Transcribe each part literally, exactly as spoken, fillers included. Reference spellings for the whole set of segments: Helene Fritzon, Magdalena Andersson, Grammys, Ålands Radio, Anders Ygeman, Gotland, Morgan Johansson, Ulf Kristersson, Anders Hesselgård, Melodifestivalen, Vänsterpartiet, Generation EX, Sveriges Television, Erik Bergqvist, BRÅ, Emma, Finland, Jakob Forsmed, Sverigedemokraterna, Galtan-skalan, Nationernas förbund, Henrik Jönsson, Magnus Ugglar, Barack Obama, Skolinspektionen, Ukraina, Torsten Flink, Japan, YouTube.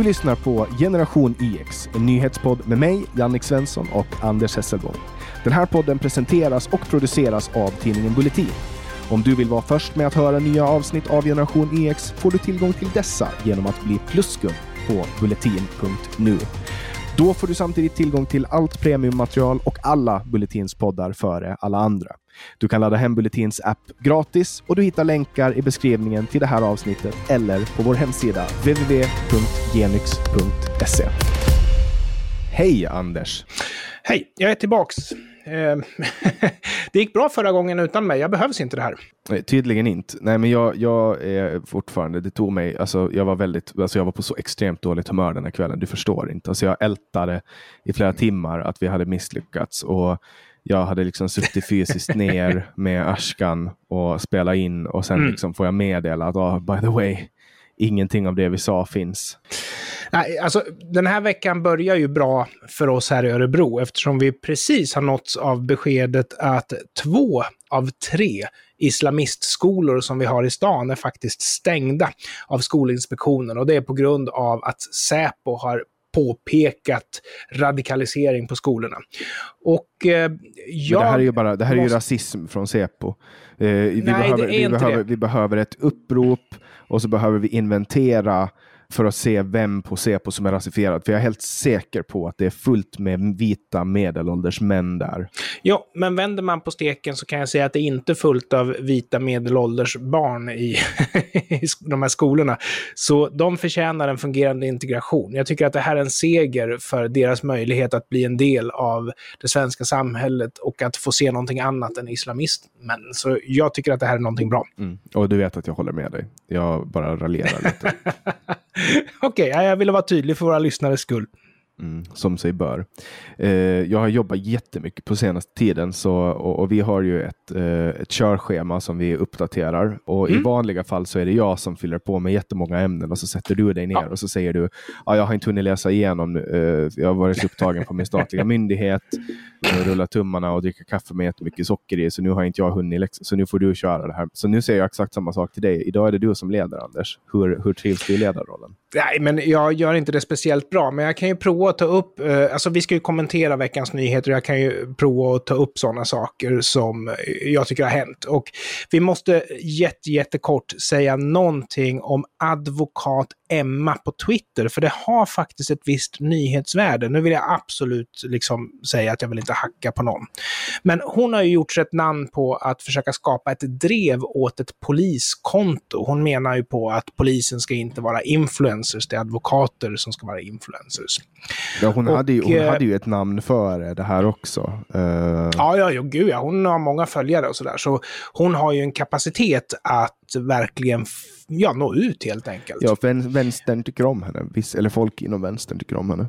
Du lyssnar på Generation E X, en nyhetspodd med mig, Jannik Svensson och Anders Hesselgård. Den här podden presenteras och produceras av tidningen Bulletin. Om du vill vara först med att höra nya avsnitt av Generation E X får du tillgång till dessa genom att bli pluskund på bulletin punkt nu. Då får du samtidigt tillgång till allt premiummaterial och alla Bulletins poddar före alla andra. Du kan ladda hem Bulletins app gratis och du hittar länkar i beskrivningen till det här avsnittet eller på vår hemsida w w w punkt genix punkt se. Hej Anders! Hej, jag är tillbaks. Det gick bra förra gången utan mig, jag behövs inte det här. Nej, tydligen inte. Nej, men jag, jag är fortfarande, det tog mig, alltså jag var väldigt, alltså jag var på så extremt dåligt humör den här kvällen, du förstår inte. Alltså jag ältade i flera timmar att vi hade misslyckats och jag hade liksom suttit fysiskt ner med askan och spela in och sen mm. liksom får jag meddela att oh, by the way, ingenting av det vi sa finns. Nej, alltså, den här veckan börjar ju bra för oss här i Örebro eftersom vi precis har nåtts av beskedet att två av tre islamistskolor som vi har i stan är faktiskt stängda av Skolinspektionen och det är på grund av att Säpo har påpekat radikalisering på skolorna. Och eh, jag... Men det här är ju bara det här måste... är ju rasism från Säpo. Eh, vi, Nej, behöver, vi, behöver, vi behöver ett upprop och så behöver vi inventera för att se vem på Säpo som är rasifierad. För jag är helt säker på att det är fullt med vita medelålders män där. Ja, men vänder man på steken så kan jag säga att det är inte fullt av vita medelålders barn i, i de här skolorna. Så de förtjänar en fungerande integration. Jag tycker att det här är en seger för deras möjlighet att bli en del av det svenska samhället och att få se någonting annat än islamist. Men så jag tycker att det här är någonting bra. Mm. Och du vet att jag håller med dig. Jag bara raljerar lite. Okej, okay, jag ville vara tydlig för våra lyssnares skull. Mm, som sig bör. Eh, jag har jobbat jättemycket på senaste tiden så, och, och vi har ju ett, eh, ett körschema som vi uppdaterar och mm. i vanliga fall så är det jag som fyller på med jättemånga ämnen och så sätter du dig ner ja. och så säger du ah, jag har inte hunnit läsa igenom, eh, jag har varit upptagen på min statliga myndighet, rulla tummarna och dricka kaffe med jättemycket socker i så nu har inte jag hunnit läxa, så nu får du köra det här. Så nu säger jag exakt samma sak till dig. Idag är det du som leder, Anders. Hur, hur trivs du i ledarrollen? Nej, men jag gör inte det speciellt bra, men jag kan ju prova ta upp, alltså vi ska ju kommentera veckans nyheter och jag kan ju prova att ta upp sådana saker som jag tycker har hänt och vi måste jätte, jättekort säga någonting om advokat Emma på Twitter för det har faktiskt ett visst nyhetsvärde. Nu vill jag absolut liksom säga att jag vill inte hacka på någon. Men hon har ju gjort ett namn på att försöka skapa ett drev åt ett poliskonto. Hon menar ju på att polisen ska inte vara influencers, det är advokater som ska vara influencers. Ja, hon, och, hade ju, hon hade ju ett namn för det här också. Uh... Ja, ja, ja, gud, ja, hon har många följare och sådär. Så hon har ju en kapacitet att verkligen f- ja, nå ut helt enkelt. Ja, vän- vänstern tycker om henne. Viss, eller folk inom vänstern tycker om henne.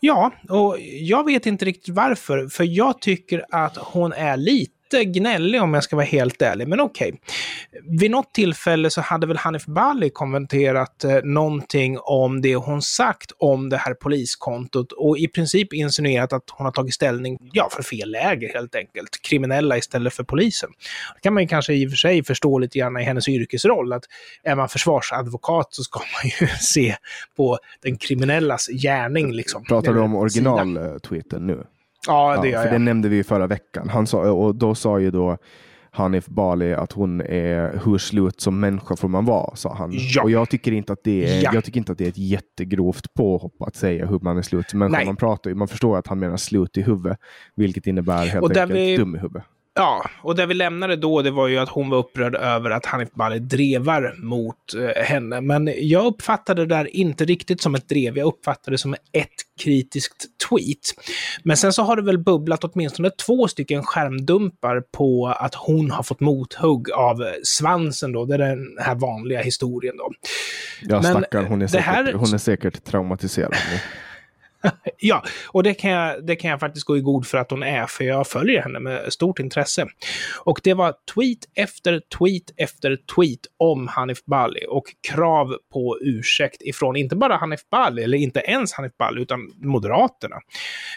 Ja, och jag vet inte riktigt varför. För jag tycker att hon är lite gnällig om jag ska vara helt ärlig, men okej. Okay. Vid något tillfälle så hade väl Hanif Bali kommenterat eh, någonting om det hon sagt om det här poliskontot och i princip insinuerat att hon har tagit ställning ja, för fel läger helt enkelt. Kriminella istället för polisen. Det kan man ju kanske i och för sig förstå lite gärna i hennes yrkesroll att är man försvarsadvokat så ska man ju se på den kriminellas gärning liksom. Pratar du om originaltweeten nu? Ja, det gör jag. För det nämnde vi ju förra veckan. Han sa, och då sa ju då Hanif Bali att hon är hur slut som människa får man vara, sa han. Ja. Och jag tycker inte att det är ja. jag tycker inte att det är ett jättegrovt påhopp att säga hur man är slut som människa. Man pratar ju, man förstår att han menar slut i huvudet, vilket innebär helt enkelt vi... dum i huvudet. Ja, och där vi lämnade då, det var ju att hon var upprörd över att Hanif Bali drevar mot eh, henne. Men jag uppfattade det där inte riktigt som ett drev, jag uppfattade det som ett kritiskt tweet. Men sen så har det väl bubblat åtminstone två stycken skärmdumpar på att hon har fått mothugg av svansen då, det är den här vanliga historien då. Ja, men stackar, hon är säkert, här... hon är säkert traumatiserad nu. Ja, och det kan, jag, det kan jag faktiskt gå i god för att hon är, för jag följer henne med stort intresse. Och det var tweet efter tweet efter tweet om Hanif Bali och krav på ursäkt ifrån inte bara Hanif Bali, eller inte ens Hanif Bali, utan Moderaterna.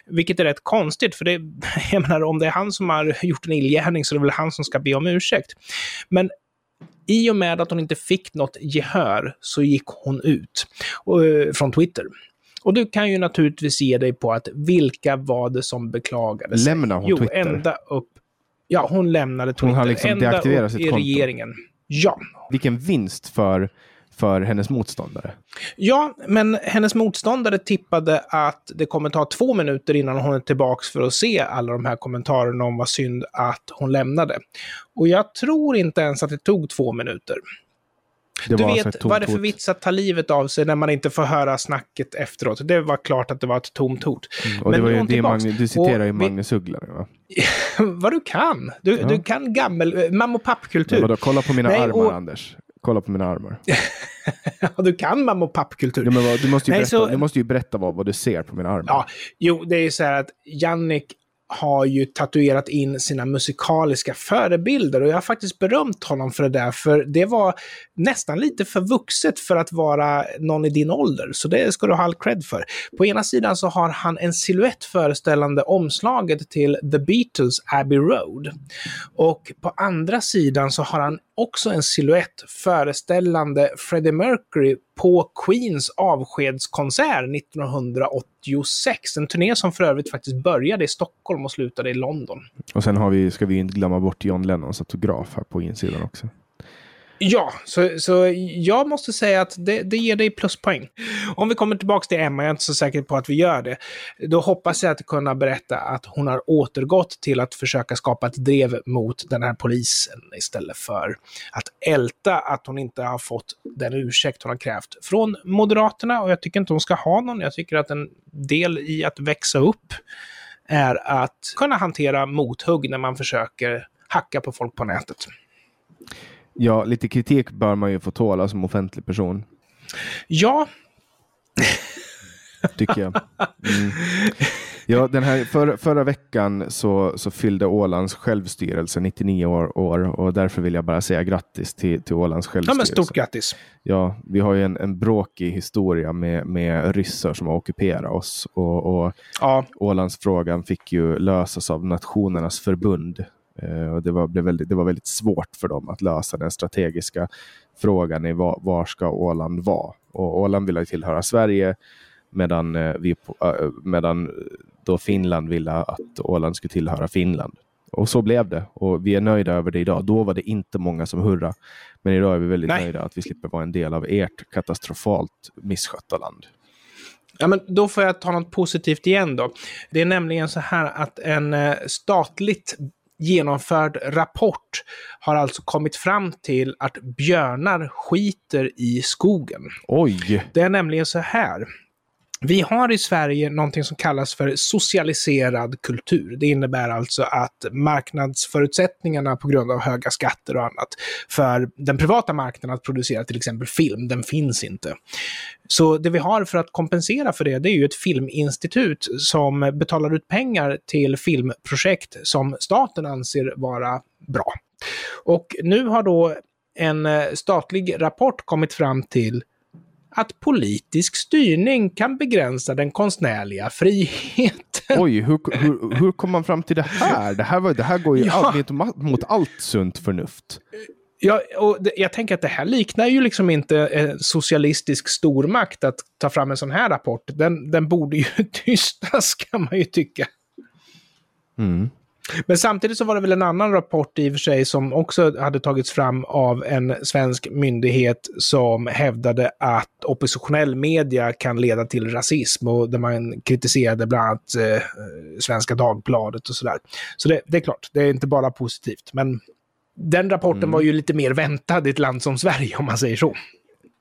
Vilket är rätt konstigt, för det, jag menar, om det är han som har gjort en illgärning så är det väl han som ska be om ursäkt. Men I och med att hon inte fick något gehör så gick hon ut och, från Twitter. Och du kan ju naturligtvis se dig på att vilka var det som beklagade sig? Lämnar hon jo, Twitter? Ända upp, ja, hon lämnade Twitter. Hon har liksom ända deaktiverat sitt konto. Regeringen. Ja. Vilken vinst för, för hennes motståndare. Ja, men hennes motståndare tippade att det kommer ta två minuter innan hon är tillbaka för att se alla de här kommentarerna om vad synd att hon lämnade. Och jag tror inte ens att det tog två minuter. Det du vet, vad är det för vits att ta livet av sig när man inte får höra snacket efteråt? Det var klart att det var ett tomt hot. Mm, och men det var ju det Magnus, du citerar ju Magnus Ugglar, va? Vad du kan. Du, ja. du kan gammel, mamma och pappkultur. Ja, då, kolla på mina Nej, armar, och... Anders. Kolla på mina armar. Du kan mamma och pappkultur. Ja, men vad, du, måste ju Nej, berätta, så... du måste ju berätta vad, vad du ser på mina armar. Ja, jo, det är ju så här att Jannik har ju tatuerat in sina musikaliska förebilder, och jag har faktiskt berömt honom för det där, för det var nästan lite för vuxet för att vara någon i din ålder, så det ska du ha all cred för. På ena sidan så har han en silhuett föreställande omslaget till The Beatles Abbey Road, och på andra sidan så har han också en silhuett föreställande Freddie Mercury på Queens avskedskonsert nittonhundraåttiosex. En turné som för övrigt faktiskt började i Stockholm och slutade i London. Och sen har vi, ska vi inte glömma bort John Lennons autograf här på insidan också. Ja, så, så jag måste säga att det, det ger dig pluspoäng. Om vi kommer tillbaka till Emma, jag är inte så säker på att vi gör det. Då hoppas jag att kunna berätta att hon har återgått till att försöka skapa ett drev mot den här polisen istället för att älta att hon inte har fått den ursäkt hon har krävt från Moderaterna. Och jag tycker inte hon ska ha någon. Jag tycker att en del i att växa upp är att kunna hantera mothugg när man försöker hacka på folk på nätet. Ja, lite kritik bör man ju få tåla som offentlig person. Ja. Tycker jag. Mm. Ja, den här, för, förra veckan så, så fyllde Ålands självstyrelse nittionio år, och därför vill jag bara säga grattis till, till Ålands självstyrelse. Ja, men stort grattis. Ja, vi har ju en, en bråkig historia med, med ryssar som har ockuperat oss. Och, och ja. Ålandsfrågan fick ju lösas av Nationernas förbund. Uh, och det, var, blev väldigt, det var väldigt svårt för dem att lösa den strategiska frågan i var, var ska Åland vara. Och Åland ville tillhöra Sverige, medan, uh, vi, uh, medan då Finland ville att Åland skulle tillhöra Finland. Och så blev det, och vi är nöjda över det idag. Då var det inte många som hurra, men idag är vi väldigt Nej. nöjda att vi slipper vara en del av ert katastrofalt misskötta land. Ja, men då får jag ta något positivt igen då. Det är nämligen så här att en eh, statligt genomförd rapport har alltså kommit fram till att björnar skiter i skogen. Oj! Det är nämligen så här. Vi har i Sverige någonting som kallas för socialiserad kultur. Det innebär alltså att marknadsförutsättningarna på grund av höga skatter och annat för den privata marknaden att producera till exempel film, den finns inte. Så det vi har för att kompensera för det, det är ju ett filminstitut som betalar ut pengar till filmprojekt som staten anser vara bra. Och nu har då en statlig rapport kommit fram till att politisk styrning kan begränsa den konstnärliga friheten. Oj, hur, hur, hur kom man fram till det här? Det här, var, det här går ju ja. allt, mot allt sunt förnuft. Ja, och det, jag tänker att det här liknar ju liksom inte en socialistisk stormakt att ta fram en sån här rapport. Den, den borde ju tystas, kan man ju tycka. Mm. Men samtidigt så var det väl en annan rapport i och för sig som också hade tagits fram av en svensk myndighet som hävdade att oppositionell media kan leda till rasism, och där man kritiserade bland annat eh, Svenska Dagbladet och sådär. Så det, det är klart, det är inte bara positivt, men den rapporten mm. var ju lite mer väntad i ett land som Sverige, om man säger så.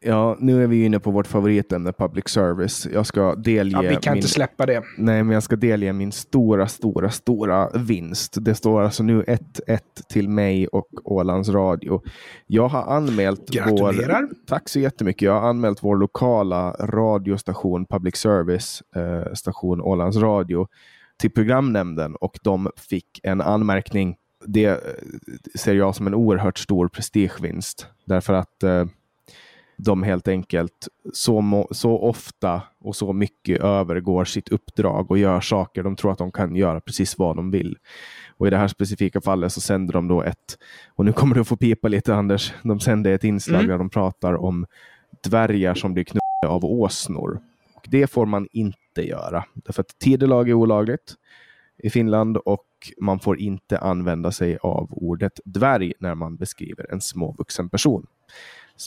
Ja, nu är vi inne på vårt favoritämne, public service. Jag ska delge ja, vi kan min... inte släppa det. Nej, men jag ska delge min stora, stora, stora vinst. Det står alltså nu ett ett till mig och Ålands Radio. Jag har anmält Gratulerar. vår... Tack så jättemycket. Jag har anmält vår lokala radiostation, public service, eh, station Ålands Radio, till programnämnden, och de fick en anmärkning. Det ser jag som en oerhört stor prestigevinst. Därför att... Eh, de helt enkelt så, må, så ofta och så mycket övergår sitt uppdrag och gör saker. De tror att de kan göra precis vad de vill. Och i det här specifika fallet så sänder de då ett, och nu kommer du att få pipa lite Anders, de sänder ett inslag mm. där de pratar om dvärgar som blir knullade av åsnor. Och det får man inte göra. Därför att tidelag är olagligt i Finland och man får inte använda sig av ordet dvärg när man beskriver en småvuxen person.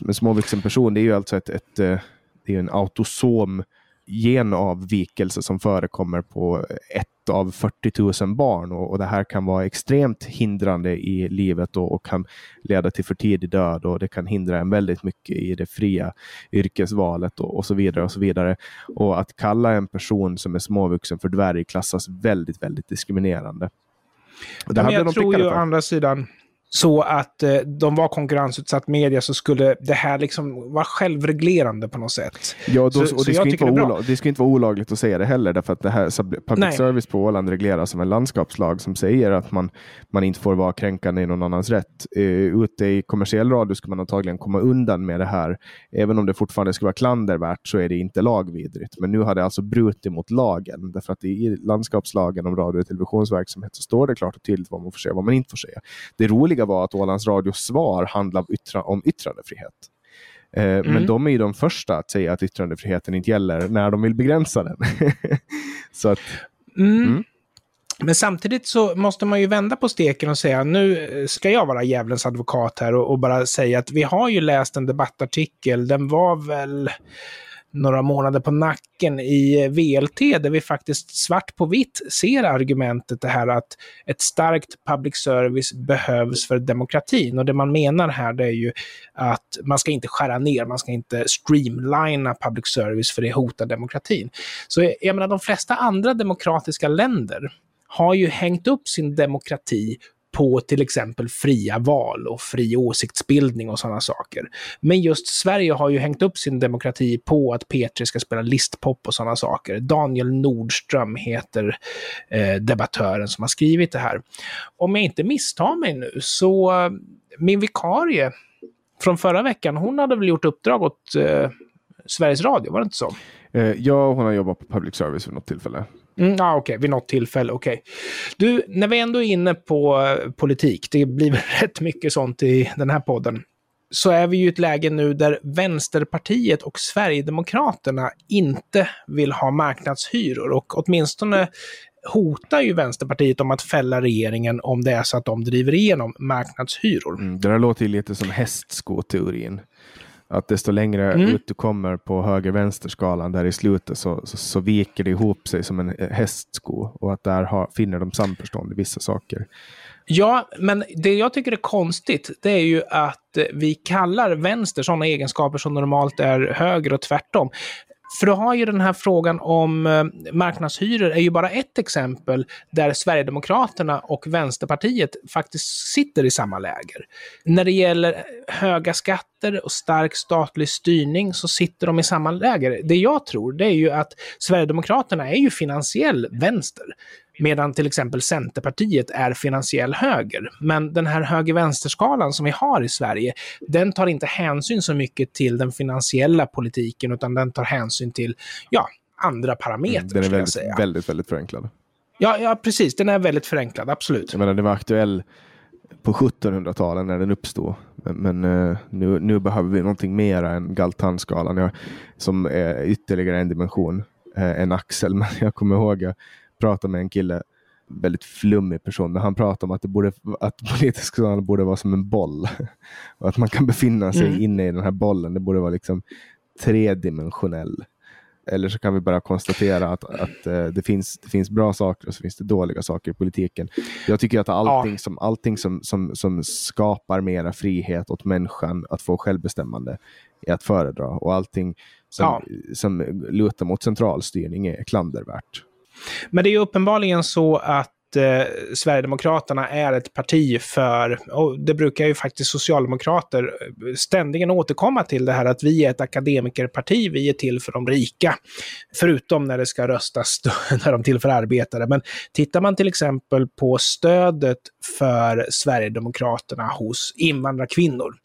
En småvuxen person, det är ju alltså ett, ett, det är en autosom genavvikelse som förekommer på ett av fyrtio tusen barn, och, och det här kan vara extremt hindrande i livet och, och kan leda till för tidig död, och det kan hindra en väldigt mycket i det fria yrkesvalet och, och så vidare och så vidare. Och att kalla en person som är småvuxen för dvärg klassas väldigt, väldigt diskriminerande. Och det här jag tror ju å andra sidan så att eh, de var konkurrensutsatt media, så skulle det här liksom vara självreglerande på något sätt. Ja, då, så, och det, så skulle jag inte vara det, olag, det skulle inte vara olagligt att säga det heller, därför att det här public Nej. service på Åland regleras som en landskapslag som säger att man, man inte får vara kränkande i någon annans rätt. Uh, ute i kommersiell radio ska man antagligen komma undan med det här. Även om det fortfarande ska vara klandervärt så är det inte lagvidrigt. Men nu har det alltså brutit mot lagen, därför att i landskapslagen om radio- och televisionsverksamhet så står det klart och tydligt vad man får säga och vad man inte får säga. Det roliga var att Ålands radios svar handlar om yttrandefrihet. Eh, mm. Men de är ju de första att säga att yttrandefriheten inte gäller när de vill begränsa den. Så att, mm. Mm. Men samtidigt så måste man ju vända på steken och säga, nu ska jag vara djävulens advokat här och, och bara säga att vi har ju läst en debattartikel, den var väl några månader på nacken i V L T, där vi faktiskt svart på vitt ser argumentet det här att ett starkt public service behövs för demokratin. Och det man menar här, det är ju att man ska inte skära ner, man ska inte streamlina public service för det hotar demokratin. Så jag menar, de flesta andra demokratiska länder har ju hängt upp sin demokrati på till exempel fria val och fri åsiktsbildning och sådana saker. Men just Sverige har ju hängt upp sin demokrati på att Petri ska spela listpop och sådana saker. Daniel Nordström heter eh, debattören som har skrivit det här. Om jag inte misstar mig nu så eh, min vikarie från förra veckan, hon hade väl gjort uppdrag åt eh, Sveriges Radio, var det inte så? Eh, ja, hon har jobbat på public service vid något tillfälle. Mm, ah, okej, okay. Vid något tillfälle, okej. Okay. Du, när vi ändå är inne på uh, politik, det blir väl rätt mycket sånt i den här podden, så är vi ju i ett läge nu där Vänsterpartiet och Sverigedemokraterna inte vill ha marknadshyror, och åtminstone hotar ju Vänsterpartiet om att fälla regeringen om det är så att de driver igenom marknadshyror. Mm, det där låter ju lite som hästskoteorin. Att desto längre mm. ut du kommer på höger-vänsterskalan där i slutet så, så, så viker det ihop sig som en hästsko, och att där har, finner de samförstånd i vissa saker. Ja, men det jag tycker är konstigt, det är ju att vi kallar vänster sådana egenskaper som normalt är höger och tvärtom. För då har ju den här frågan om marknadshyror är ju bara ett exempel där Sverigedemokraterna och Vänsterpartiet faktiskt sitter i samma läger. När det gäller höga skatter och stark statlig styrning så sitter de i samma läger. Det jag tror, det är ju att Sverigedemokraterna är ju finansiell vänster, medan till exempel Centerpartiet är finansiell höger. Men den här höger-vänsterskalan som vi har i Sverige, den tar inte hänsyn så mycket till den finansiella politiken, utan den tar hänsyn till ja, andra parametrar. Mm, den är väldigt, säga. väldigt, väldigt förenklad. Ja, ja, precis. Den är väldigt förenklad, absolut. Jag menar, den var aktuell på sjuttonhundratalet när den uppstod. Men, men nu, nu behöver vi någonting mer än Galtan-skalan, som är ytterligare en dimension, en axel. Men jag kommer ihåg prata med en kille, väldigt flummig person, men han pratade om att det borde, att politisk sådan borde vara som en boll och att man kan befinna sig mm. inne i den här bollen. Det borde vara liksom tredimensionell. Eller så kan vi bara konstatera att, att det, finns, det finns bra saker och så finns det dåliga saker i politiken. Jag tycker att allting, ja. som, allting som, som, som skapar mera frihet åt människan att få självbestämmande är att föredra, och allting som, ja. som lutar mot centralstyrning är klandervärt. Men det är ju uppenbarligen så att eh, Sverigedemokraterna är ett parti för, och det brukar ju faktiskt socialdemokrater ständigen återkomma till det här, att vi är ett akademikerparti, vi är till för de rika, förutom när det ska röstas då, när de till för arbetare. Men tittar man till exempel på stödet för Sverigedemokraterna hos invandrarkvinnor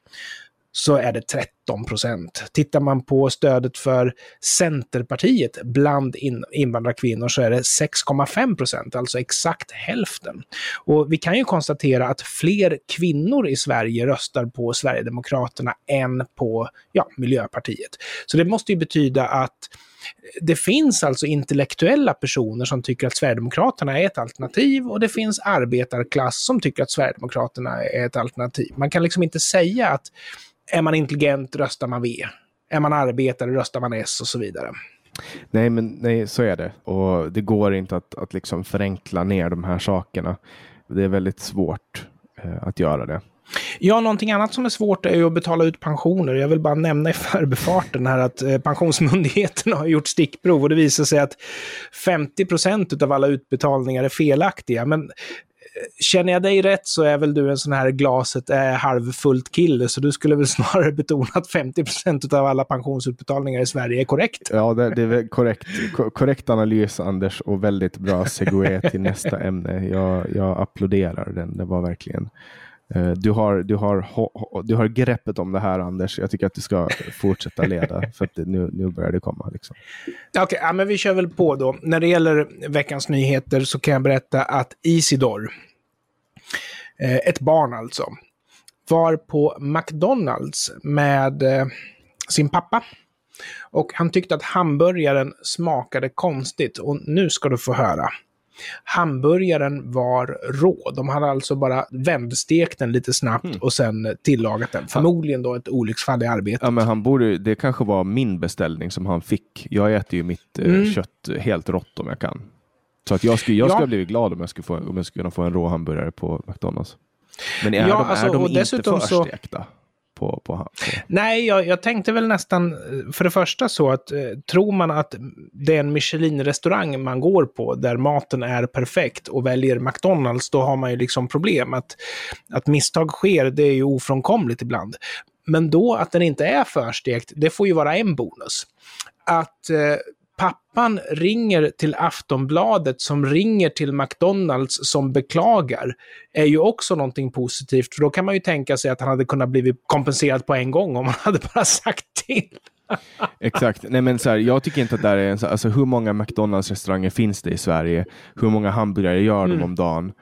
så är det trettio sjutton procent. Tittar man på stödet för Centerpartiet bland in- invandrarkvinnor så är det sex komma fem procent, alltså exakt hälften. Och vi kan ju konstatera att fler kvinnor i Sverige röstar på Sverigedemokraterna än på ja, Miljöpartiet. Så det måste ju betyda att det finns alltså intellektuella personer som tycker att Sverigedemokraterna är ett alternativ, och det finns arbetarklass som tycker att Sverigedemokraterna är ett alternativ. Man kan liksom inte säga att är man intelligent röstar man V, är man arbetare röstar man S och så vidare. Nej, men nej, så är det. Och det går inte att, att liksom förenkla ner de här sakerna. Det är väldigt svårt eh, att göra det. Ja, någonting annat som är svårt är ju att betala ut pensioner. Jag vill bara nämna i förbifarten här att Pensionsmyndigheten har gjort stickprov och det visar sig att femtio procent av alla utbetalningar är felaktiga. Men känner jag dig rätt så är väl du en sån här glaset är halvfullt kille, så du skulle väl snarare betona att femtio procent av alla pensionsutbetalningar i Sverige är korrekt. Ja, det, det är korrekt, korrekt analys, Anders, och väldigt bra segue till nästa ämne. Jag, jag applåderar den, det var verkligen... Du har, du, har, du har greppet om det här, Anders. Jag tycker att du ska fortsätta leda för att nu, nu börjar det komma. Liksom. Okej, okay, ja, men vi kör väl på då. När det gäller veckans nyheter så kan jag berätta att Isidor, ett barn alltså, var på McDonald's med sin pappa. Och han tyckte att hamburgaren smakade konstigt, och nu ska du få höra. Hamburgaren var rå. De hade alltså bara vändstekt den lite snabbt mm. och sen tillagat den. Förmodligen då ett olycksfall i arbetet. Ja, men han borde, det kanske var min beställning som han fick. Jag äter ju mitt mm. kött helt rått om jag kan. Så att jag skulle jag ja. skulle bli glad om jag skulle få om jag skulle kunna få en rå hamburgare på McDonald's. Men är ja, de, alltså, är de inte förstekta? Så... På, på, på. Nej, jag, jag tänkte väl nästan för det första så att eh, tror man att det är en Michelin-restaurang man går på där maten är perfekt och väljer McDonald's, då har man ju liksom problem att, att misstag sker, det är ju ofrånkomligt ibland. Men då att den inte är förstekt, det får ju vara en bonus. Att... Eh, Pappan ringer till Aftonbladet som ringer till McDonald's som beklagar är ju också någonting positivt. För då kan man ju tänka sig att han hade kunnat bli kompenserad på en gång om han hade bara sagt till. Exakt. Nej, men så här, jag tycker inte att det är en så här, alltså hur många McDonald's-restauranger finns det i Sverige? Hur många hamburgare gör de mm. om dagen?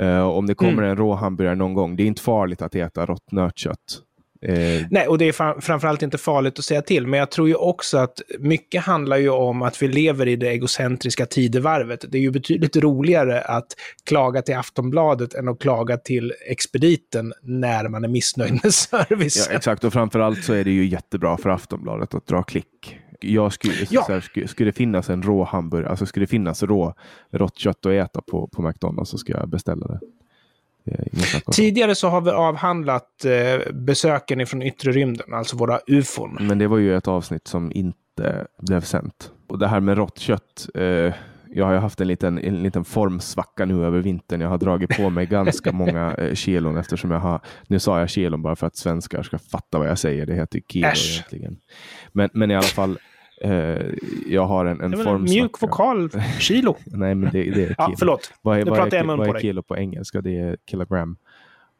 Uh, om det kommer mm. en rå hamburgare någon gång, det är inte farligt att äta rått nötkött. Eh. Nej, och det är fram- framförallt inte farligt att säga till, men jag tror ju också att mycket handlar ju om att vi lever i det egocentriska tidevarvet. Det är ju betydligt roligare att klaga till Aftonbladet än att klaga till Expediten när man är missnöjd med servicen. Ja, exakt, och framförallt så är det ju jättebra för Aftonbladet att dra klick. Jag skulle, ja. så här, skulle, skulle det finnas en rå hamburgare, alltså skulle det finnas rå rått kött att äta på, på McDonald's, så ska jag beställa det. Tidigare så har vi avhandlat eh, besöken från yttre rymden, alltså våra U F O. Men det var ju ett avsnitt som inte blev sänt. Och det här med rått kött, eh, jag har ju haft en liten, en liten formsvacka nu över vintern. Jag har dragit på mig ganska många eh, kilon eftersom jag har, nu sa jag kilon bara för att svenskar ska fatta vad jag säger. Det heter kilo Äsch. egentligen. Men, men i alla fall... Uh, jag har en, en form... Mjuk vokal, kilo. Nej, men det, det är kilo. Ja, förlåt. Vad är, vad är, vad är på kilo dig. På engelska? Det är kilogram.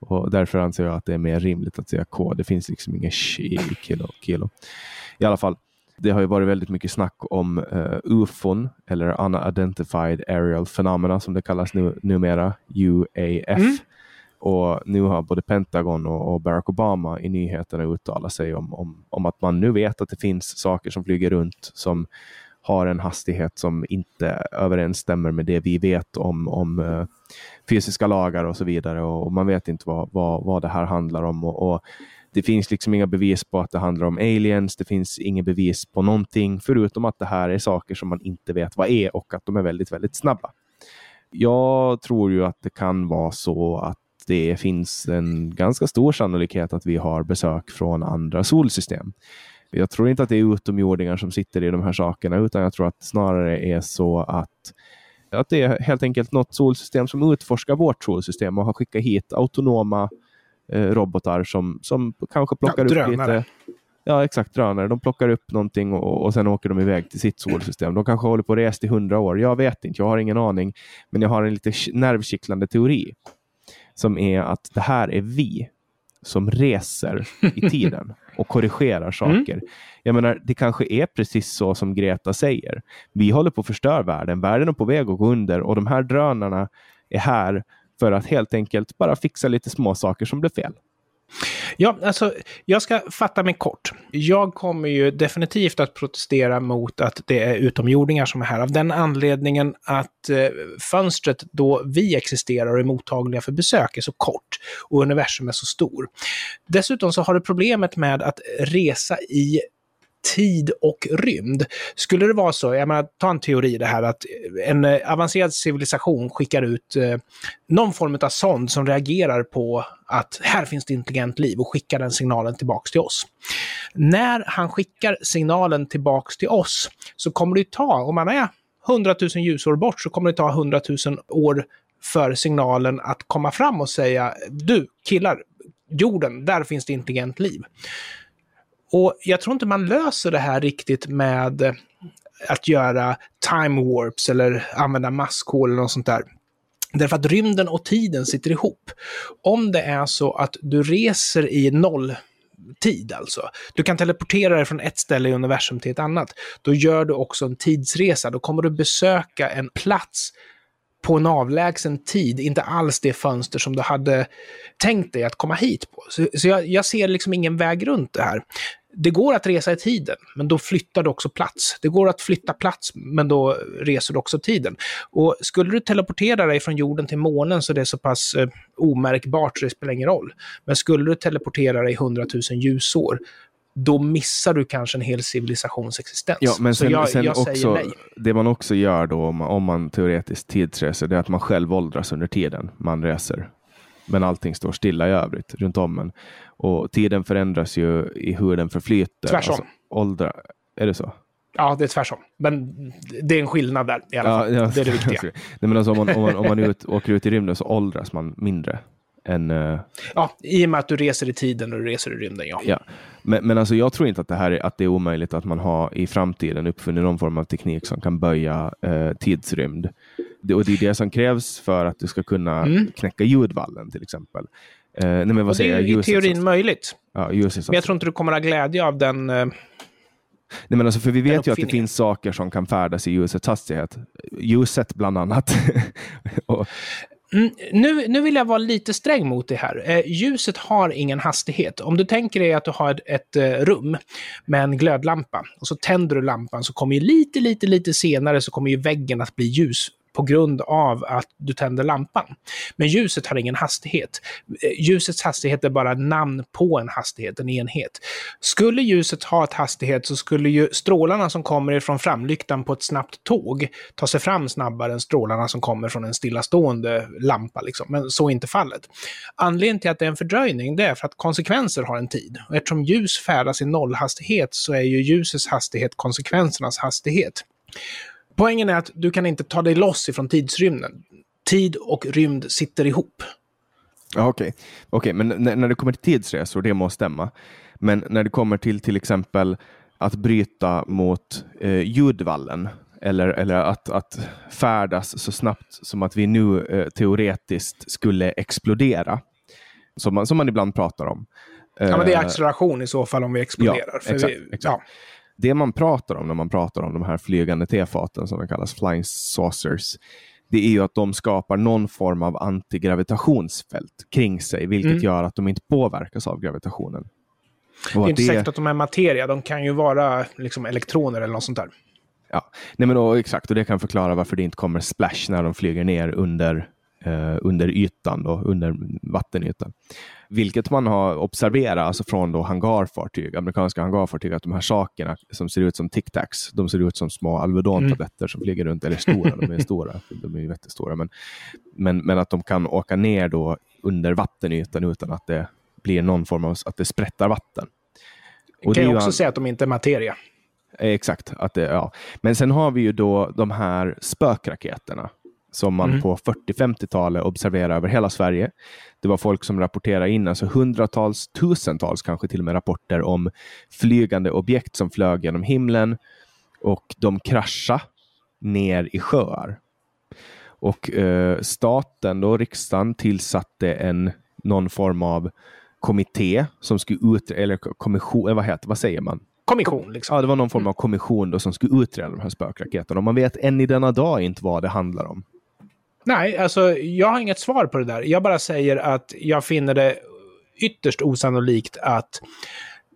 Och därför anser jag att det är mer rimligt att säga K. Det finns liksom ingen kilo. kilo. I alla fall, det har ju varit väldigt mycket snack om uh, U F O, eller Unidentified Aerial Phenomena som det kallas nu, numera, U A F. Mm. Och nu har både Pentagon och Barack Obama i nyheterna uttalat sig om, om, om att man nu vet att det finns saker som flyger runt som har en hastighet som inte överensstämmer med det vi vet om, om uh, fysiska lagar och så vidare. Och, och man vet inte vad, vad, vad det här handlar om. Och, och det finns liksom inga bevis på att det handlar om aliens. Det finns inga bevis på någonting förutom att det här är saker som man inte vet vad är och att de är väldigt, väldigt snabba. Jag tror ju att det kan vara så att det finns en ganska stor sannolikhet att vi har besök från andra solsystem. Jag tror inte att det är utomjordingar som sitter i de här sakerna, utan jag tror att snarare är så att, att det är helt enkelt något solsystem som utforskar vårt solsystem och har skickat hit autonoma eh, robotar som, som kanske plockar ja, upp lite... Ja, exakt, drönare. De plockar upp någonting och, och sen åker de iväg till sitt solsystem. De kanske håller på att resa i hundra år. Jag vet inte, jag har ingen aning. Men jag har en lite nervkittlande teori. Som är att det här är vi som reser i tiden. och korrigerar saker. Mm. Jag menar, det kanske är precis så som Greta säger. Vi håller på att förstöra världen. Världen är på väg att gå under och de här drönarna är här för att helt enkelt bara fixa lite små saker som blev fel. Ja, alltså jag ska fatta mig kort. Jag kommer ju definitivt att protestera mot att det är utomjordingar som är här av den anledningen att eh, fönstret då vi existerar och är mottagliga för besök är så kort och universum är så stor. Dessutom så har det problemet med att resa i tid och rymd. Skulle det vara så, jag menar, ta en teori det här att en avancerad civilisation skickar ut eh, någon form av sond som reagerar på att här finns det intelligent liv och skickar den signalen tillbaks till oss. När han skickar signalen tillbaks till oss så kommer det ta, om man är hundratusen ljusår bort så kommer det ta hundratusen år för signalen att komma fram och säga du killar, jorden, där finns det intelligent liv. Och jag tror inte man löser det här riktigt med att göra time warps eller använda maskhål eller något sånt där. Därför att rymden och tiden sitter ihop. Om det är så att du reser i nolltid alltså, du kan teleportera dig från ett ställe i universum till ett annat, då gör du också en tidsresa. Då kommer du besöka en plats på en avlägsen tid, inte alls det fönster som du hade tänkt dig att komma hit på. Så, så jag, jag ser liksom ingen väg runt det här. Det går att resa i tiden, men då flyttar du också plats. Det går att flytta plats, men då reser du också tiden. Och skulle du teleportera dig från jorden till månen så är det så pass eh, omärkbart så det spelar ingen roll. Men skulle du teleportera dig hundratusen ljusår, då missar du kanske en hel civilisations existens. Ja, men sen, så jag, sen jag säger också, nej. Det man också gör då om man, om man teoretiskt tidsreser, det är att man själv åldras under tiden man reser. Men allting står stilla i övrigt runt om en. Och tiden förändras ju i hur den förflyter. Tvärsom. Alltså, åldra, är det så? Ja, det är tvärsom. Men det är en skillnad där i alla fall. Ja, ja, det är det viktiga. Nej, men alltså, om man, om man, om man ut, åker ut i rymden så åldras man mindre. En, uh... Ja, i och med att du reser i tiden och du reser i rymden, ja. ja. Men, men alltså jag tror inte att det här är, att det är omöjligt att man har i framtiden uppfunnit någon form av teknik som kan böja uh, tidsrymd. Det, och det är det som krävs för att du ska kunna mm. knäcka ljudvallen till exempel. Uh, nej, men vad säger jag? Det är ju i teorin alltså. möjligt. Ja, men jag tror inte du kommer att ha glädje av den... Uh... Nej, men alltså, för vi vet ju att det finns saker som kan färdas i ljusets hastighet. Ljuset bland annat. och... Mm, nu, nu vill jag vara lite sträng mot det här. Eh, ljuset har ingen hastighet. Om du tänker dig att du har ett, ett eh, rum med en glödlampa och så tänder du lampan så kommer ju lite, lite, lite senare så kommer ju väggen att bli ljus på grund av att du tänder lampan. Men ljuset har ingen hastighet. Ljusets hastighet är bara namn på en hastighet, en enhet. Skulle ljuset ha ett hastighet så skulle ju strålarna som kommer ifrån framlyktan på ett snabbt tåg ta sig fram snabbare än strålarna som kommer från en stillastående lampa. Liksom. Men så är inte fallet. Anledningen till att det är en fördröjning det är för att konsekvenser har en tid. Och eftersom ljus färdas i nollhastighet så är ju ljusets hastighet konsekvensernas hastighet. Poängen är att du kan inte ta dig loss ifrån tidsrymden. Tid och rymd sitter ihop. Ja, okej. Okej, men när, när det kommer till tidsresor, det måste stämma. Men när det kommer till till exempel att bryta mot eh, ljudvallen eller, eller att, att färdas så snabbt som att vi nu eh, teoretiskt skulle explodera, som man, som man ibland pratar om. Eh, ja, men det är acceleration i så fall om vi exploderar. Ja, för exakt. Vi, exakt. Ja. Det man pratar om när man pratar om de här flygande tefaten som de kallas flying saucers, det är ju att de skapar någon form av antigravitationsfält kring sig, vilket mm. gör att de inte påverkas av gravitationen. Och det är inte det... säkert att de är materia, de kan ju vara liksom elektroner eller något sånt där. Ja, nej men då, exakt, och det kan förklara varför det inte kommer splash när de flyger ner under, eh, under ytan, då, under vattenytan. Vilket man har observerat alltså från då hangarfartyg, amerikanska hangarfartyg, att de här sakerna som ser ut som tic-tacs, de ser ut som små alvedontabletter mm. som flyger runt, eller stora, de är stora, de är ju jättestora, men, men, men att de kan åka ner då under vattenytan utan att det blir någon form av, att det sprättar vatten. Och kan det ju också an... säga att de inte är materia. Exakt, att det, ja. Men sen har vi ju då de här spökraketerna som man mm. på fyrtio-femtiotalet observerade över hela Sverige. Det var folk som rapporterade in, alltså hundratals, tusentals kanske till och med rapporter om flygande objekt som flög genom himlen och de kraschade ner i sjöar. Och eh, staten, då riksdagen, tillsatte en, någon form av kommitté som skulle utreda, eller kommission, vad heter, vad säger man? Kommission liksom. Ja, det var någon form av kommission då som skulle utreda de här spökraketerna. Och man vet än i denna dag inte vad det handlar om. Nej, alltså jag har inget svar på det där. Jag bara säger att jag finner det ytterst osannolikt att,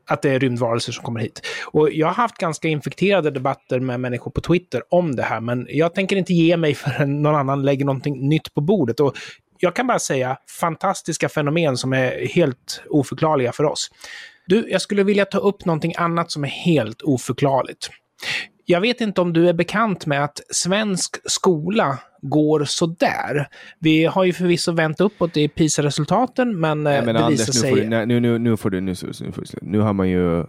att det är rymdvarelser som kommer hit. Och jag har haft ganska infekterade debatter med människor på Twitter om det här. Men jag tänker inte ge mig förrän någon annan lägger någonting nytt på bordet. Och jag kan bara säga fantastiska fenomen som är helt oförklarliga för oss. Du, jag skulle vilja ta upp någonting annat som är helt oförklarligt. Jag vet inte om du är bekant med att svensk skola går så där. Vi har ju förvisso vänt uppåt i PISA-resultaten, men, nej, men det Anders, visar sig... Nu, nu, nu, nu får du... Nu, nu, får du, nu har man ju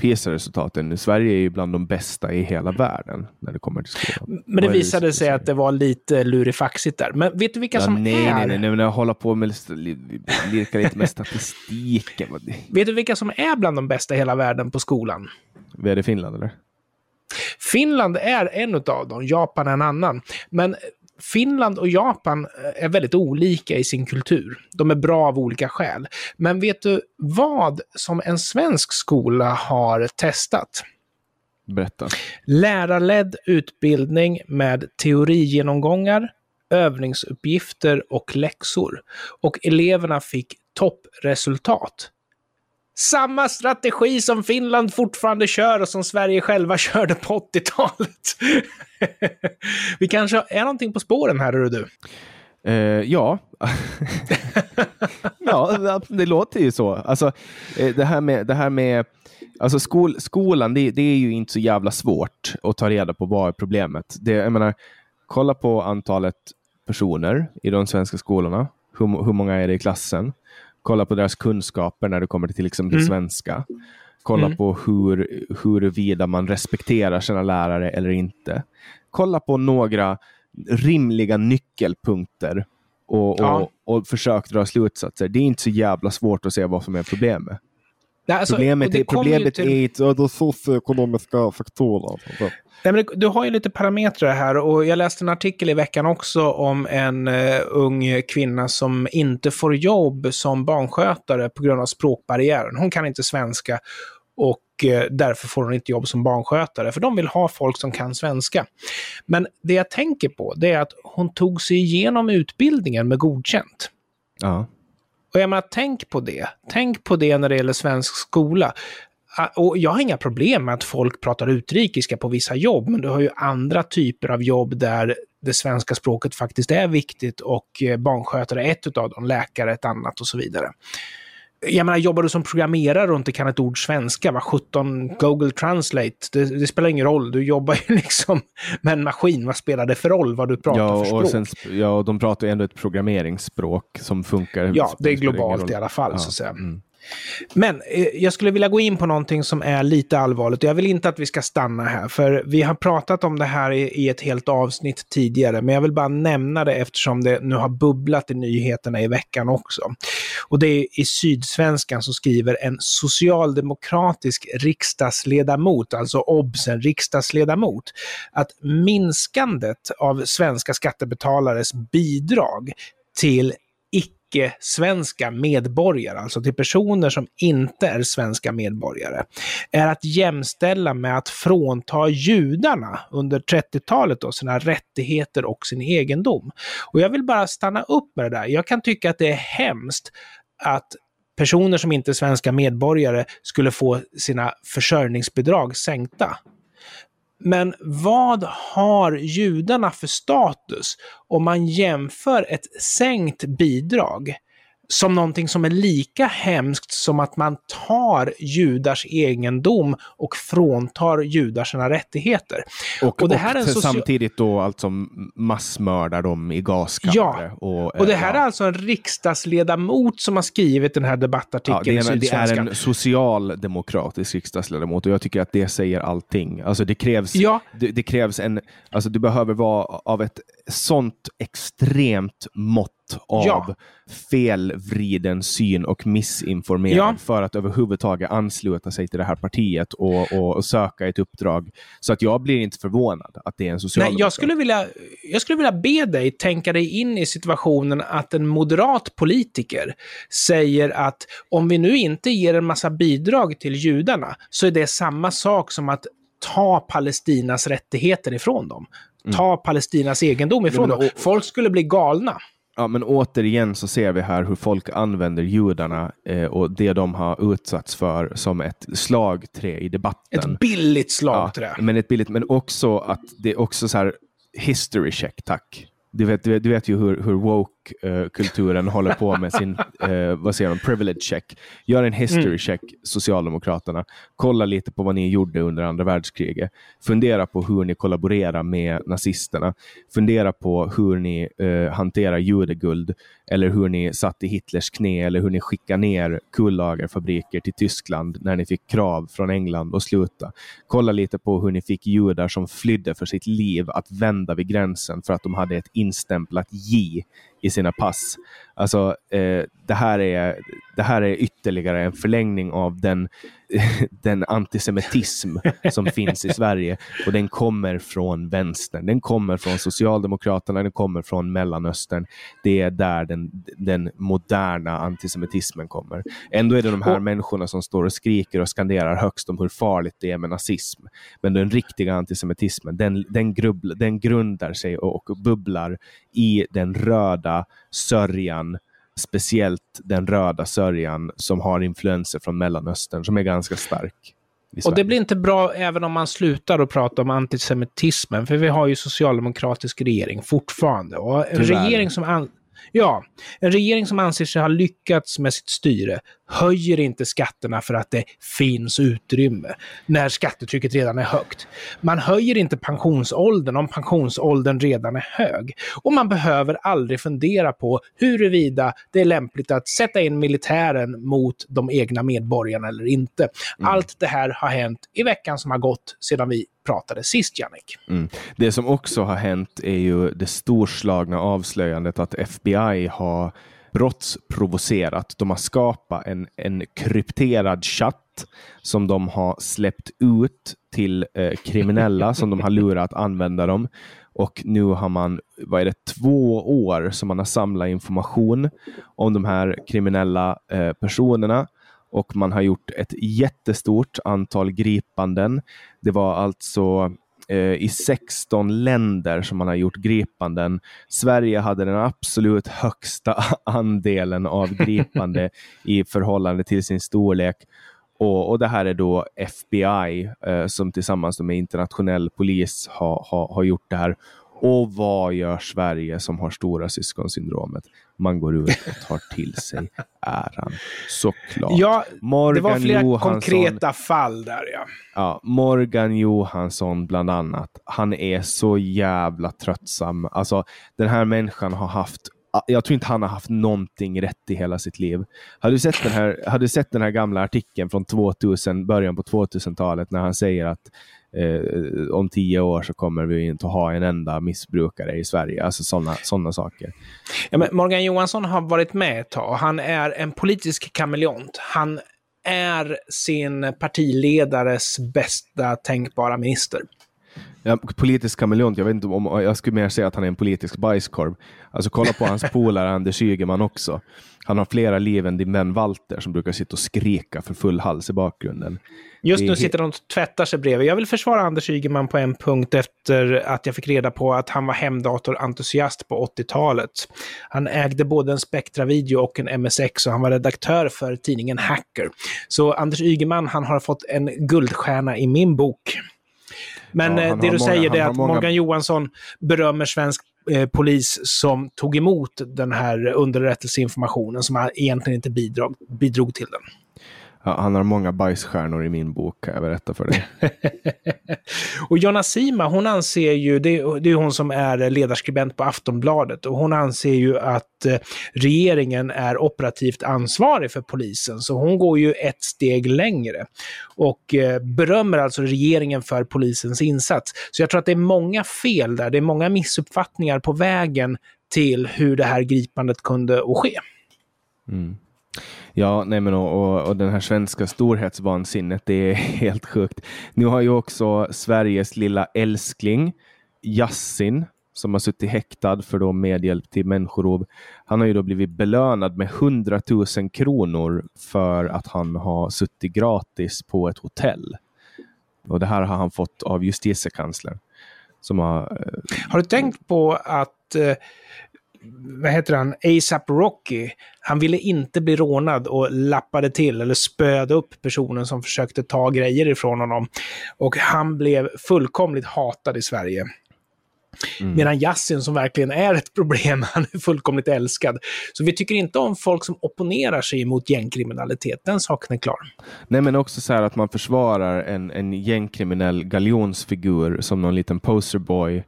PISA-resultaten. Sverige är ju bland de bästa i hela världen när det kommer till skolan. Men det Vad visade det, sig att det var lite lurifaxigt där. Men vet du vilka ja, som nej, är... Nej, nej, nej. Jag håller på med lirka lite med statistiken. Vet du vilka som är bland de bästa i hela världen på skolan? Vi är det Finland, eller? Finland är en av dem, Japan är en annan. Men Finland och Japan är väldigt olika i sin kultur. De är bra av olika skäl. Men vet du vad som en svensk skola har testat? Berätta. Lärarledd utbildning med teorigenomgångar, övningsuppgifter och läxor. Och eleverna fick toppresultat. Samma strategi som Finland fortfarande kör och som Sverige själva körde på åttiotalet. Vi kanske är någonting på spåren här, är du? Uh, ja. ja, det låter ju så. Alltså, det här med, det här med alltså skol, skolan, det, det är ju inte så jävla svårt att ta reda på vad är problemet. Det, jag menar, kolla på antalet personer i de svenska skolorna. Hur, hur många är det i klassen? Kolla på deras kunskaper när det kommer till exempel mm. svenska. Kolla mm. på hur, huruvida man respekterar sina lärare eller inte. Kolla på några rimliga nyckelpunkter och, och, ja. och försök dra slutsatser. Det är inte så jävla svårt att se vad som är problemet. Nej, alltså, problemet är, problemet till... är socioekonomiska faktorer. Nej, men du har ju lite parametrar här, och jag läste en artikel i veckan också om en uh, ung kvinna som inte får jobb som barnskötare på grund av språkbarriären. Hon kan inte svenska och uh, därför får hon inte jobb som barnskötare, för de vill ha folk som kan svenska. Men det jag tänker på, det är att hon tog sig igenom utbildningen med godkänt. Ja. Och jag menar, tänk på det. Tänk på det när det gäller svensk skola. Och jag har inga problem med att folk pratar utrikiska på vissa jobb, men du har ju andra typer av jobb där det svenska språket faktiskt är viktigt, och barnskötare är ett av dem, läkare ett annat och så vidare. Jag menar, jobbar du som programmerare och inte kan ett ord svenska, vad sjutton Google Translate, det, det spelar ingen roll, du jobbar ju liksom med en maskin, vad spelar det för roll vad du pratar ja, för språk? Och sen, ja, och de pratar ju ändå ett programmeringsspråk som funkar. Ja, det är globalt i alla fall, ja. så att säga. Mm. Men eh, jag skulle vilja gå in på någonting som är lite allvarligt, och jag vill inte att vi ska stanna här, för vi har pratat om det här i, i ett helt avsnitt tidigare, men jag vill bara nämna det eftersom det nu har bubblat i nyheterna i veckan också. Och det är i Sydsvenskan som skriver en socialdemokratisk riksdagsledamot, alltså obsen riksdagsledamot, att minskandet av svenska skattebetalares bidrag till svenska medborgare, alltså till personer som inte är svenska medborgare, är att jämställa med att frånta judarna under trettiotalet då sina rättigheter och sin egendom. Och jag vill bara stanna upp med det där. Jag kan tycka att det är hemskt att personer som inte är svenska medborgare skulle få sina försörjningsbidrag sänkta. Men vad har judarna för status om man jämför ett sänkt bidrag som någonting som är lika hemskt som att man tar judars egendom och fråntar judar sina rättigheter? Och, och, det här och är soci... samtidigt då alltså massmördar dem i gaskamrar. Ja, och, och det här ja. är alltså en riksdagsledamot som har skrivit den här debattartikeln ja, det, är, det är en socialdemokratisk riksdagsledamot, och jag tycker att det säger allting. Alltså det krävs, ja. det, det krävs en, alltså du behöver vara av ett sånt extremt mått av ja. felvriden syn och missinformerad ja. för att överhuvudtaget ansluta sig till det här partiet och, och, och söka ett uppdrag. Så att jag blir inte förvånad att det är en social... Nej, jag skulle vilja, jag skulle vilja be dig tänka dig in i situationen att en moderat politiker säger att om vi nu inte ger en massa bidrag till judarna så är det samma sak som att ta Palestinas rättigheter ifrån dem. Ta mm. Palestinas egendom ifrån ja, men, dem. Folk skulle bli galna. Ja, men återigen så ser vi här hur folk använder judarna eh, och det de har utsatts för som ett slagträ i debatten. Ett billigt slagträ. Ja, men ett billigt, men också att det är också så här history check, tack. Du vet, du vet, du vet ju hur, hur woke-kulturen eh, håller på med sin eh, vad säger de, privilege check. Gör en history check, mm. Socialdemokraterna. Kolla lite på vad ni gjorde under andra världskriget. Fundera på hur ni kollaborerar med nazisterna. Fundera på hur ni eh, hanterar judeguld. Eller hur ni satt i Hitlers knä. Eller hur ni skickar ner kullagerfabriker till Tyskland när ni fick krav från England att sluta. Kolla lite på hur ni fick judar som flydde för sitt liv att vända vid gränsen för att de hade ett instämplat J i sina pass. Alltså eh, det här är det här är ytterligare en förlängning av den den antisemitism som finns i Sverige, och den kommer från vänstern, den kommer från Socialdemokraterna, den kommer från Mellanöstern. Det är där den, den moderna antisemitismen kommer. Ändå är det de här och, människorna som står och skriker och skanderar högst om hur farligt det är med nazism. Men den riktiga antisemitismen, den, den, grubbl, den grundar sig och, och bubblar i den röda sörjan, speciellt den röda sörjan som har influenser från Mellanöstern som är ganska stark. Och det blir inte bra även om man slutar att prata om antisemitismen, för vi har ju socialdemokratisk regering fortfarande, och en Tyvärr. regering som an- ja, en regering som anser sig ha lyckats med sitt styre höjer inte skatterna för att det finns utrymme när skattetrycket redan är högt. Man höjer inte pensionsåldern om pensionsåldern redan är hög. Och man behöver aldrig fundera på huruvida det är lämpligt att sätta in militären mot de egna medborgarna eller inte. Mm. Allt det här har hänt i veckan som har gått sedan vi pratade sist, Jannik. Mm. Det som också har hänt är ju det storslagna avslöjandet att F B I har brottsprovocerat. De har skapat en, en krypterad chatt som de har släppt ut till eh, kriminella som de har lurat att använda dem. Och nu har man, vad är det, två år som man har samlat information om de här kriminella eh, personerna. Och man har gjort ett jättestort antal gripanden. Det var alltså eh, i sexton länder som man har gjort gripanden. Sverige hade den absolut högsta andelen av gripande i förhållande till sin storlek. Och, och det här är då F B I eh, som tillsammans med internationell polis har, har, har gjort det här. Och vad gör Sverige som har stora syskonsyndromet? Man går ut och tar till sig äran. Såklart. Ja, Morgan det var flera Johansson, konkreta fall där. Ja. Ja, Morgan Johansson bland annat. Han är så jävla tröttsam. Alltså, den här människan har haft... Jag tror inte han har haft någonting rätt i hela sitt liv. Har du sett den här, har du sett den här gamla artikeln från tvåtusen, början på tvåtusentalet, när han säger att eh, om tio år så kommer vi inte ha en enda missbrukare i Sverige? Alltså sådana såna saker. Ja, men Morgan Johansson har varit med ett tag. Han är en politisk kameleont. Han är sin partiledares bästa tänkbara minister. Ja, politisk kameleont, jag vet inte om jag skulle mer säga att han är en politisk bajskorv. Alltså kolla på hans polare Anders Ygeman också. Han har flera liv än din vän Walter som brukar sitta och skrika för full hals i bakgrunden. Just nu sitter de och tvättar sig bredvid. Jag vill försvara Anders Ygeman på en punkt efter att jag fick reda på att han var hemdatorentusiast på åttiotalet. Han ägde både en Spectra-video och en M S X, och han var redaktör för tidningen Hacker. Så Anders Ygeman, han har fått en guldstjärna i min bok. Men ja, det du säger många, är att många... Morgan Johansson berömmer svensk eh, polis som tog emot den här underrättelseinformationen som egentligen inte bidrog, bidrog till den. Ja, han har många bajsstjärnor i min bok, kan jag berätta för dig. Och Jonna Sima, hon anser ju, det är, det är hon som är ledarskribent på Aftonbladet, och hon anser ju att regeringen är operativt ansvarig för polisen, så hon går ju ett steg längre och berömmer alltså regeringen för polisens insats. Så jag tror att det är många fel där, det är många missuppfattningar på vägen till hur det här gripandet kunde och ske. Mm. Ja, nej men och, och, och den här svenska storhetsvansinnet, det är helt sjukt. Nu har ju också Sveriges lilla älskling Yassin, som har suttit häktad för då medhjälp till människorov, han har ju då blivit belönad med hundratusen kronor för att han har suttit gratis på ett hotell. Och det här har han fått av justitiekanslern. Som har, eh, har du tänkt på att eh, vad heter han? A$AP Rocky, han ville inte bli rånad och lappade till eller spöda upp personen som försökte ta grejer ifrån honom, och han blev fullkomligt hatad i Sverige. Mm. Medan Yassin, som verkligen är ett problem, han är fullkomligt älskad. Så vi tycker inte om folk som opponerar sig mot gängkriminalitet, den saken är klar. Nej, men också så här att man försvarar en, en gängkriminell galjonsfigur som någon liten posterboy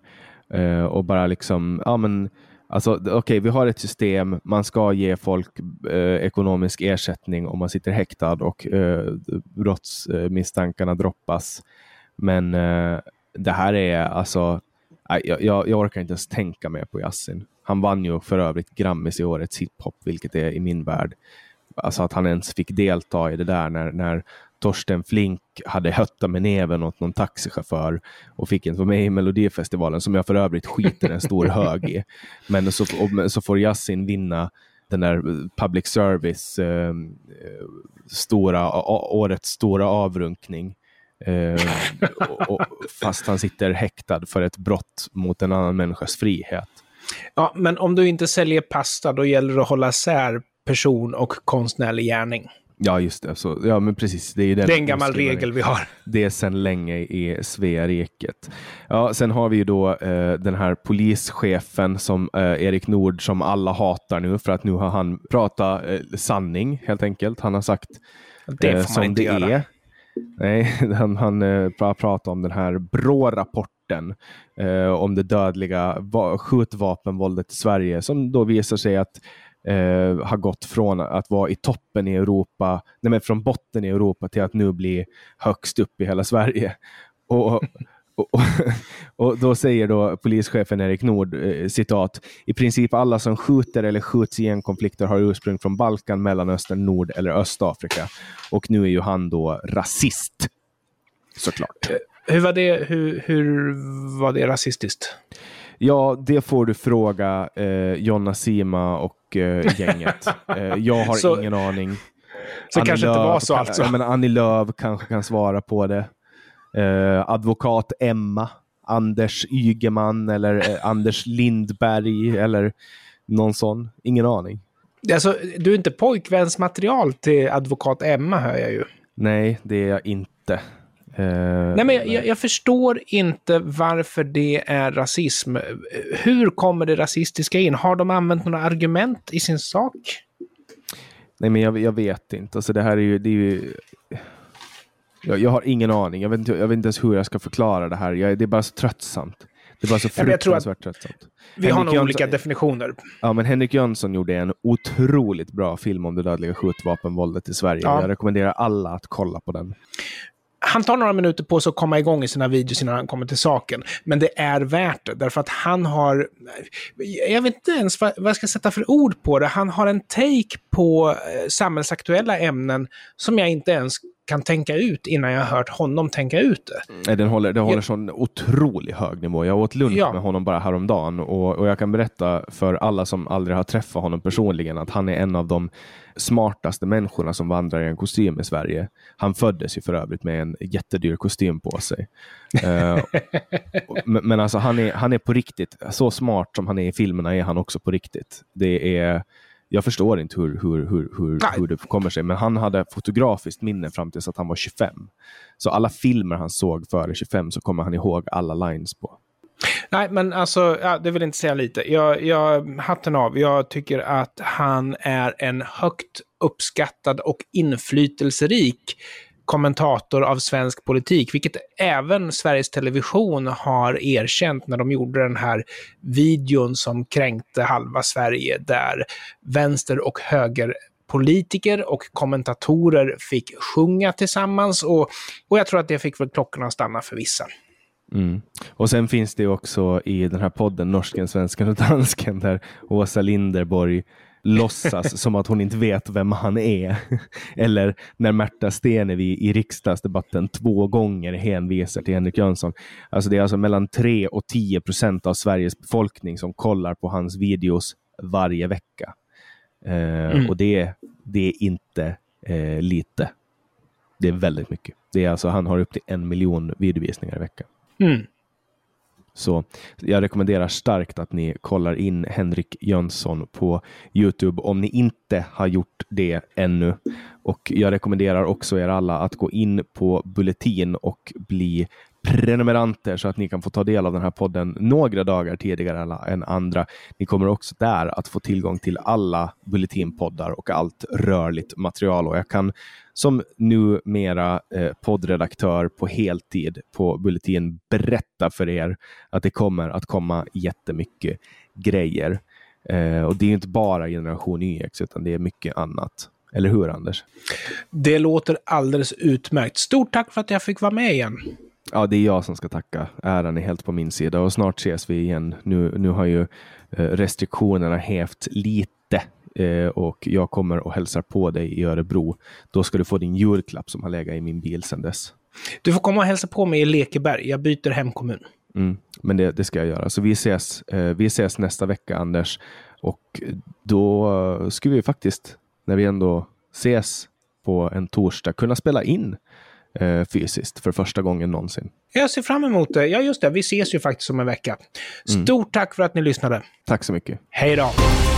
eh, och bara liksom, ja men alltså okej, okay, vi har ett system, man ska ge folk eh, ekonomisk ersättning om man sitter häktad och eh, brottsmisstankarna eh, droppas, men eh, det här är alltså Jag, jag, jag orkar inte ens tänka mer på Yassin. Han vann ju för övrigt Grammys i årets hiphop, vilket är i min värld. Alltså att han ens fick delta i det där när, när Torsten Flink hade hötta med näven åt någon taxichaufför och fick inte vara med i Melodifestivalen, som jag för övrigt skiter en stor hög i. Men så, och, så får Yassin vinna den där public service eh, stora, å, årets stora avrunkning. och, och, fast han sitter häktad för ett brott mot en annan människas frihet. Ja, men om du inte säljer pasta, då gäller det att hålla sär person och konstnärlig gärning. Ja, just det. Så, ja, men precis. Det är ju den, det är en gammal regel vi har. Det är sedan länge i Sveriget. Ja, sen har vi ju då eh, den här polischefen som eh, Erik Nord, som alla hatar nu för att nu har han pratat eh, sanning helt enkelt. Han har sagt eh, det får man som inte det göra. Är. Nej, han, han bara pratade om den här BRÅ-rapporten eh, om det dödliga va- skjutvapenvåldet i Sverige, som då visar sig att eh, har gått från att vara i toppen i Europa, nej men från botten i Europa, till att nu bli högst upp i hela Sverige. Och, och, och, och då säger då polischefen Erik Nord, eh, citat, i princip alla som skjuter eller skjuts i en konflikter har ursprung från Balkan, Mellanöstern, Nord eller Östafrika. Och nu är ju han då rasist, såklart. Hur var det, hur, hur var det rasistiskt? Ja, det får du fråga eh, Jonna Sima och eh, gänget. eh, jag har så, ingen aning. Så Annie kanske Lööf, inte var så alltså. Kan, ja, men Annie Lööf kanske kan svara på det. Eh, advokat Emma, Anders Ygeman eller eh, Anders Lindberg eller någon sån. Ingen aning. Alltså, du är inte pojkvänsmaterial till advokat Emma, hör jag ju. Nej, det är jag inte. Eh, Nej, men jag, jag, jag förstår inte varför det är rasism. Hur kommer det rasistiska in? Har de använt några argument i sin sak? Nej, men jag, jag vet inte. Alltså, det här är ju... Det är ju... Jag, jag har ingen aning. Jag vet, inte, jag vet inte ens hur jag ska förklara det här. Jag, det är bara så tröttsamt. Det är bara så fruktansvärt tröttsamt. Vi Henrik har nog Jönsson, olika definitioner. Ja, men Henrik Jönsson gjorde en otroligt bra film om det dödliga skjutvapenvåldet i Sverige. Ja. Jag rekommenderar alla att kolla på den. Han tar några minuter på sig att komma igång i sina videos innan han kommer till saken. Men det är värt det. Därför att han har... Jag vet inte ens vad jag ska sätta för ord på det. Han har en take på samhällsaktuella ämnen som jag inte ens kan tänka ut innan jag har hört honom tänka ut det. Nej, den håller, den håller jag... sån otroligt hög nivå. Jag åt lunch ja. med honom bara häromdagen. Och, och jag kan berätta för alla som aldrig har träffat honom personligen att han är en av de smartaste människorna som vandrar i en kostym i Sverige. Han föddes ju för övrigt med en jättedyr kostym på sig. uh, men, men alltså han är, han är på riktigt. Så smart som han är i filmerna är han också på riktigt. Det är... Jag förstår inte hur, hur, hur, hur, hur det kommer sig. Men han hade fotografiskt minne fram tills att han var tjugofem. Så alla filmer han såg före tjugofem så kommer han ihåg alla lines på. Nej, men alltså, ja, det vill inte säga lite. Jag, jag, hatten av. Jag tycker att han är en högt uppskattad och inflytelserik kommentator av svensk politik, vilket även Sveriges Television har erkänt när de gjorde den här videon som kränkte halva Sverige, där vänster- och höger politiker och kommentatorer fick sjunga tillsammans, och, och jag tror att det fick väl klockorna att stanna för vissa. Mm. Och sen finns det också i den här podden Norsken, Svensken och Dansken, där Åsa Linderborg låtsas som att hon inte vet vem han är. Eller när Märta Stenevi i riksdagsdebatten två gånger hänvisar till Henrik Jönsson. Alltså det är alltså mellan tre och tio procent av Sveriges befolkning som kollar på hans videos varje vecka. Eh, mm. Och det, det är inte eh, lite. Det är väldigt mycket. Det är alltså, han har upp till en miljon videovisningar i veckan. Mm. Så jag rekommenderar starkt att ni kollar in Henrik Jönsson på YouTube om ni inte har gjort det ännu. Och jag rekommenderar också er alla att gå in på Bulletin och bli prenumeranter så att ni kan få ta del av den här podden några dagar tidigare än andra. Ni kommer också där att få tillgång till alla Bulletin-poddar och allt rörligt material. Och jag kan som numera eh, poddredaktör på heltid på Bulletin berätta för er att det kommer att komma jättemycket grejer. Eh, och det är ju inte bara Generation E X, utan det är mycket annat. Eller hur, Anders? Det låter alldeles utmärkt. Stort tack för att jag fick vara med igen. Ja, det är jag som ska tacka. Äran är helt på min sida och snart ses vi igen. Nu, nu har ju restriktionerna hävt lite och jag kommer och hälsar på dig i Örebro. Då ska du få din julklapp som har legat i min bil sedan dess. Du får komma och hälsa på mig i Lekeberg. Jag byter hemkommun. Mm, men det, det ska jag göra. Så vi ses, vi ses nästa vecka, Anders. Och då ska vi faktiskt, när vi ändå ses på en torsdag, kunna spela in fysiskt för första gången någonsin. Jag ser fram emot det. Ja, just det. Vi ses ju faktiskt om en vecka. Stort mm. tack för att ni lyssnade. Tack så mycket. Hej då!